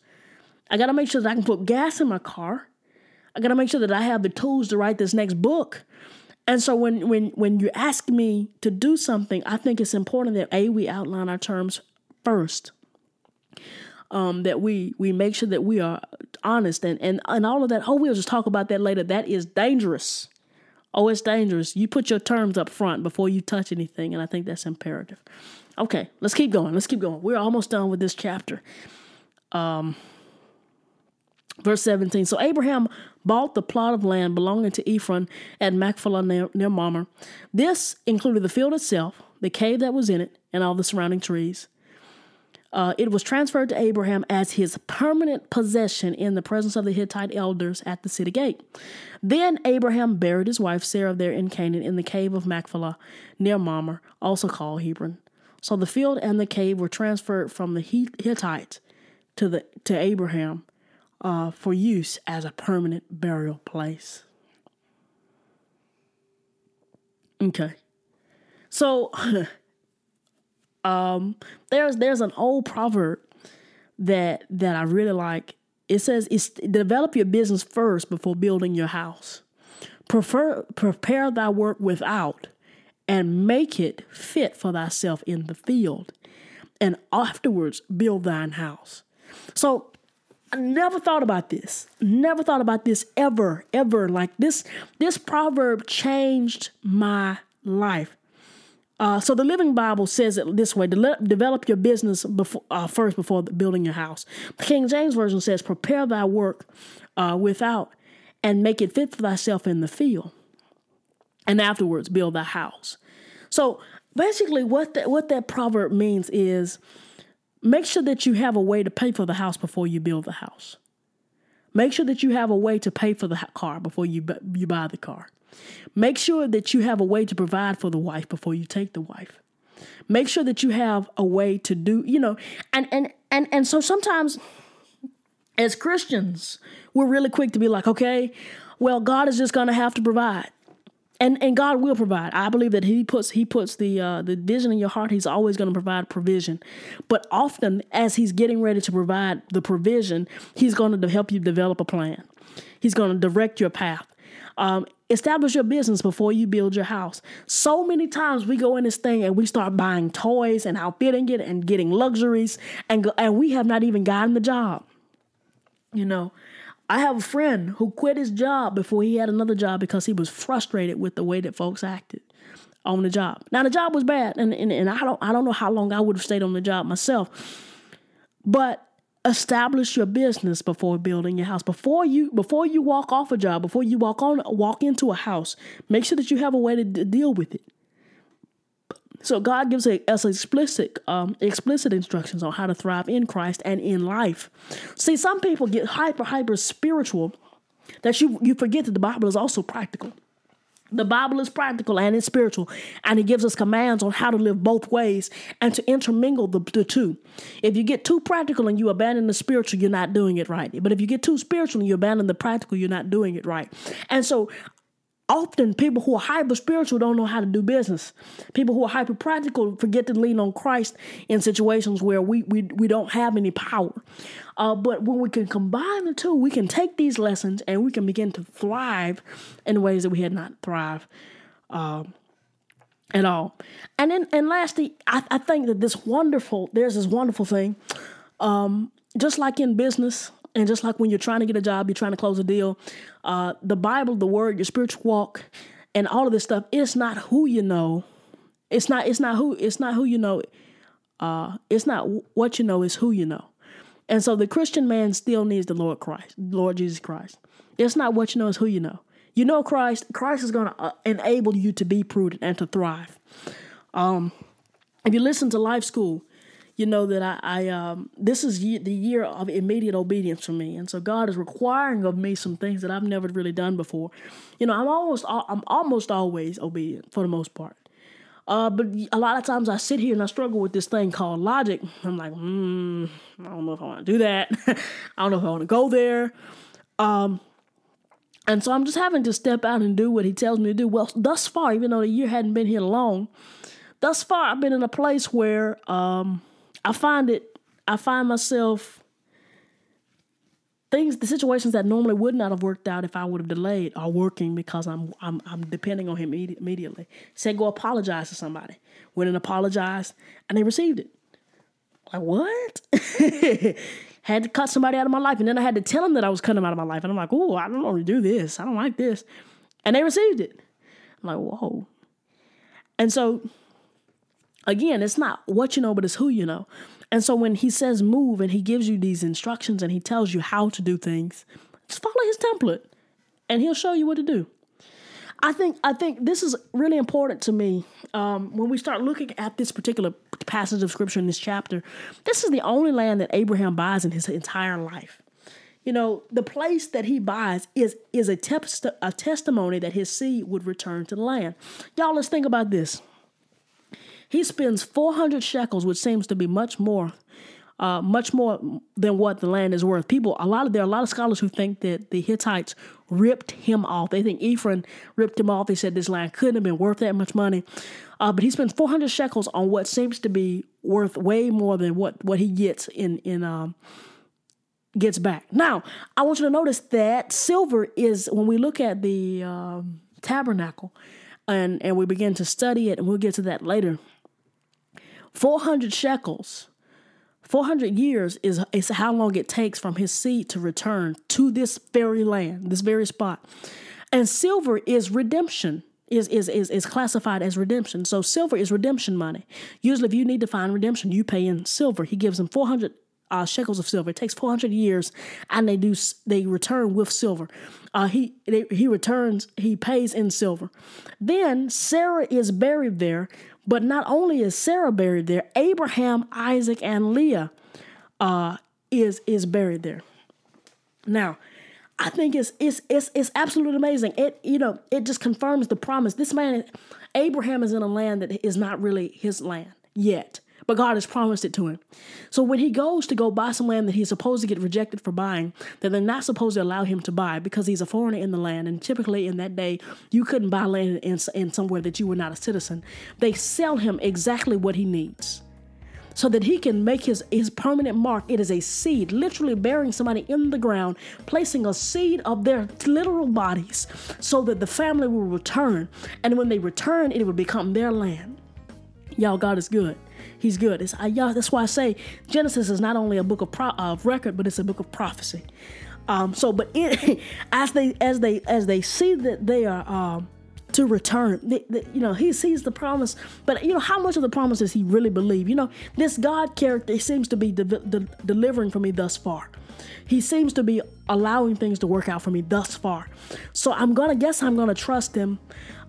I got to make sure that I can put gas in my car. I got to make sure that I have the tools to write this next book. And so when, when, when you ask me to do something, I think it's important that, A, we outline our terms first, um, that we we make sure that we are honest and, and, and all of that. Oh, we'll just talk about that later. That is dangerous. Oh, it's dangerous. You put your terms up front before you touch anything, and I think that's imperative. Okay, let's keep going. Let's keep going. We're almost done with this chapter. Um, verse seventeen, so Abraham bought the plot of land belonging to Ephron at Machpelah near, near Mamre. This included the field itself, the cave that was in it, and all the surrounding trees. Uh, it was transferred to Abraham as his permanent possession in the presence of the Hittite elders at the city gate. Then Abraham buried his wife Sarah there in Canaan in the cave of Machpelah near Mamre, also called Hebron. So the field and the cave were transferred from the Hittites to the to Abraham. Uh, for use as a permanent burial place. Okay. So, um, there's there's an old proverb that that I really like. It says, it's, develop your business first before building your house. Prefer, prepare thy work without and make it fit for thyself in the field. And afterwards, build thine house. So, I never thought about this. Never thought about this ever, ever. Like this, this proverb changed my life. Uh, so the Living Bible says it this way: De- develop your business before, uh, first before building your house. The King James Version says, prepare thy work uh, without and make it fit for thyself in the field. And afterwards, build thy house. So basically what that, what that proverb means is, make sure that you have a way to pay for the house before you build the house. Make sure that you have a way to pay for the car before you bu- you buy the car. Make sure that you have a way to provide for the wife before you take the wife. Make sure that you have a way to do, you know, and and and, and so sometimes as Christians, we're really quick to be like, okay, well, God is just going to have to provide. And and God will provide. I believe that He puts He puts the uh, the vision in your heart. He's always going to provide provision, but often as He's getting ready to provide the provision, He's going to help you develop a plan. He's going to direct your path. Um, establish your business before you build your house. So many times we go in this thing and we start buying toys and outfitting it and getting luxuries, and go, and we have not even gotten the job. You know. I have a friend who quit his job before he had another job because he was frustrated with the way that folks acted on the job. Now, the job was bad, and, and, and I don't I don't know how long I would have stayed on the job myself. But establish your business before building your house. Before you before you walk off a job, before you walk on walk into a house, make sure that you have a way to d- deal with it. So God gives us explicit, um, explicit instructions on how to thrive in Christ and in life. See, some people get hyper, hyper spiritual that you, you forget that the Bible is also practical. The Bible is practical and it's spiritual, and it gives us commands on how to live both ways and to intermingle the, the two. If you get too practical and you abandon the spiritual, you're not doing it right. But if you get too spiritual and you abandon the practical, you're not doing it right. And so often people who are hyper spiritual don't know how to do business. People who are hyper practical forget to lean on Christ in situations where we we, we don't have any power. Uh, but when we can combine the two, we can take these lessons and we can begin to thrive in ways that we had not thrived um, at all. And then, and lastly, I, I think that this wonderful, there's this wonderful thing, um, just like in business. And just like when you're trying to get a job, you're trying to close a deal, uh, the Bible, the word, your spiritual walk and all of this stuff, it's not who you know. It's not, it's not who, it's not who you know. Uh, it's not what you know, it's who you know. And so the Christian man still needs the Lord Christ, Lord Jesus Christ. It's not what you know, it's who you know. You know Christ, Christ is going to uh, enable you to be prudent and to thrive. Um, if you listen to Life School, you know that I, I um, this is ye- the year of immediate obedience for me. And so God is requiring of me some things that I've never really done before. You know, I'm almost, al- I'm almost always obedient for the most part. Uh, but a lot of times I sit here and I struggle with this thing called logic. I'm like, hmm, I don't know if I want to do that. I don't know if I want to go there. Um, and so I'm just having to step out and do what he tells me to do. Well, thus far, even though the year hadn't been here long, thus far I've been in a place where um, I find it, I find myself things, the situations that normally would not have worked out if I would have delayed are working because I'm I'm I'm depending on him immediately. Said go apologize to somebody. Went and apologized, and they received it. Like, what? Had to cut somebody out of my life, and then I had to tell them that I was cutting them out of my life. And I'm like, oh, I don't want to do this. I don't like this. And they received it. I'm like, whoa. And so, again, it's not what you know, but it's who you know. And so when he says move and he gives you these instructions and he tells you how to do things, just follow his template and he'll show you what to do. I think I think this is really important to me um, when we start looking at this particular passage of scripture in this chapter. This is the only land that Abraham buys in his entire life. You know, the place that he buys is is a, te- a testimony that his seed would return to the land. Y'all, let's think about this. He spends four hundred shekels, which seems to be much more, uh, much more than what the land is worth. People, a lot of there are a lot of scholars who think that the Hittites ripped him off. They think Ephron ripped him off. They said this land couldn't have been worth that much money. Uh, but he spends four hundred shekels on what seems to be worth way more than what, what he gets in in um gets back. Now, I want you to notice that silver is, when we look at the um, tabernacle and and we begin to study it, and we'll get to that later. four hundred shekels, four hundred years is, is how long it takes from his seed to return to this very land, this very spot. And silver is redemption, is, is, is, is classified as redemption. So silver is redemption money. Usually if you need to find redemption, you pay in silver. He gives them four hundred uh, shekels of silver. It takes four hundred years and they do, they return with silver. Uh, he, they, he returns, he pays in silver. Then Sarah is buried there. But not only is Sarah buried there, Abraham, Isaac, and Leah uh, is is buried there. Now, I think it's it's it's it's absolutely amazing. It you know it just confirms the promise. This man, Abraham, is in a land that is not really his land yet, but God has promised it to him. So when he goes to go buy some land that he's supposed to get rejected for buying, that they're not supposed to allow him to buy because he's a foreigner in the land. And typically in that day, you couldn't buy land in, in somewhere that you were not a citizen. They sell him exactly what he needs so that he can make his, his permanent mark. It is a seed, literally burying somebody in the ground, placing a seed of their literal bodies so that the family will return. And when they return, it will become their land. Y'all, God is good. He's good. It's, I, y'all, that's why I say Genesis is not only a book of, pro, of record, but it's a book of prophecy. Um, so, but it, as they as they as they see that they are um, to return, they, they, you know, he sees the promise. But you know, how much of the promise does he really believe? You know, this God character seems to be de- de- delivering for me thus far. He seems to be allowing things to work out for me thus far. So I'm going to guess I'm going to trust him.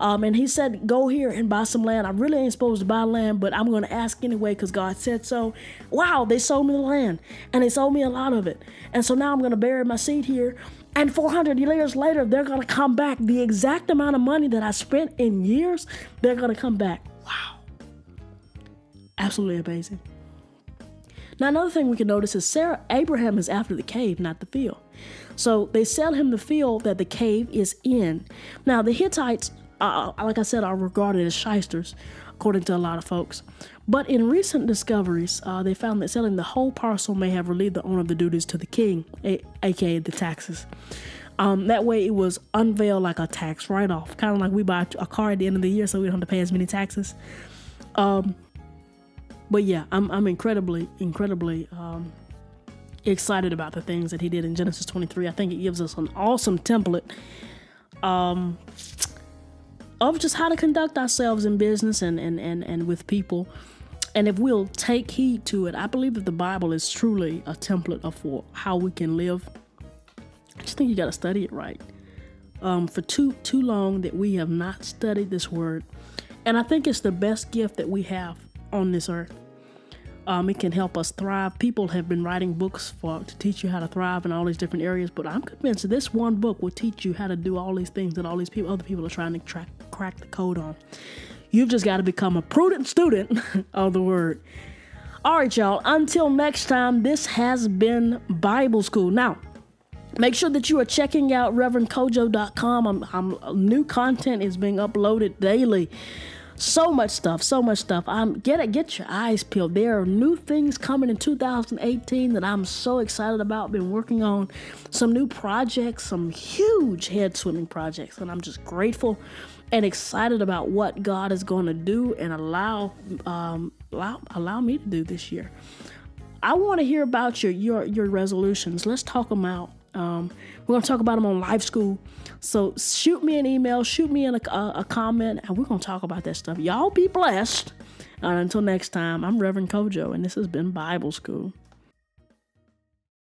Um, and he said, go here and buy some land. I really ain't supposed to buy land, but I'm going to ask anyway because God said so. Wow, they sold me the land and they sold me a lot of it. And so now I'm going to bury my seed here. And four hundred years later, they're going to come back. The exact amount of money that I spent in years, they're going to come back. Wow. Absolutely amazing. Now, another thing we can notice is Sarah, Abraham is after the cave, not the field. So they sell him the field that the cave is in. Now, the Hittites, uh, like I said, are regarded as shysters, according to a lot of folks. But in recent discoveries, uh, they found that selling the whole parcel may have relieved the owner of the duties to the king, a- a.k.a. the taxes. Um, that way it was unveiled like a tax write-off, kind of like we buy a car at the end of the year so we don't have to pay as many taxes. Um But yeah, I'm I'm incredibly, incredibly um, excited about the things that he did in Genesis twenty-three. I think it gives us an awesome template um, of just how to conduct ourselves in business and, and, and, and with people. And if we'll take heed to it, I believe that the Bible is truly a template of for how we can live. I just think you got to study it right. Um, for too too long that we have not studied this word. And I think it's the best gift that we have on this earth. Um, it can help us thrive. People have been writing books for to teach you how to thrive in all these different areas, but I'm convinced this one book will teach you how to do all these things that all these people, other people are trying to track, crack the code on. You've just got to become a prudent student of the word. All right, y'all. Until next time, this has been Bible School. Now, make sure that you are checking out Reverend Kojo dot com. I'm, I'm, new content is being uploaded daily. So much stuff, so much stuff. I'm get it, get your eyes peeled. There are new things coming in two thousand eighteen that I'm so excited about. Been working on some new projects, some huge head swimming projects, and I'm just grateful and excited about what God is going to do and allow, um, allow allow me to do this year. I want to hear about your your your resolutions. Let's talk them out. Um, we're going to talk about them on Life School. So shoot me an email, shoot me in a, a, a comment, and we're going to talk about that stuff. Y'all be blessed. Uh, until next time, I'm Reverend Kojo, and this has been Bible School.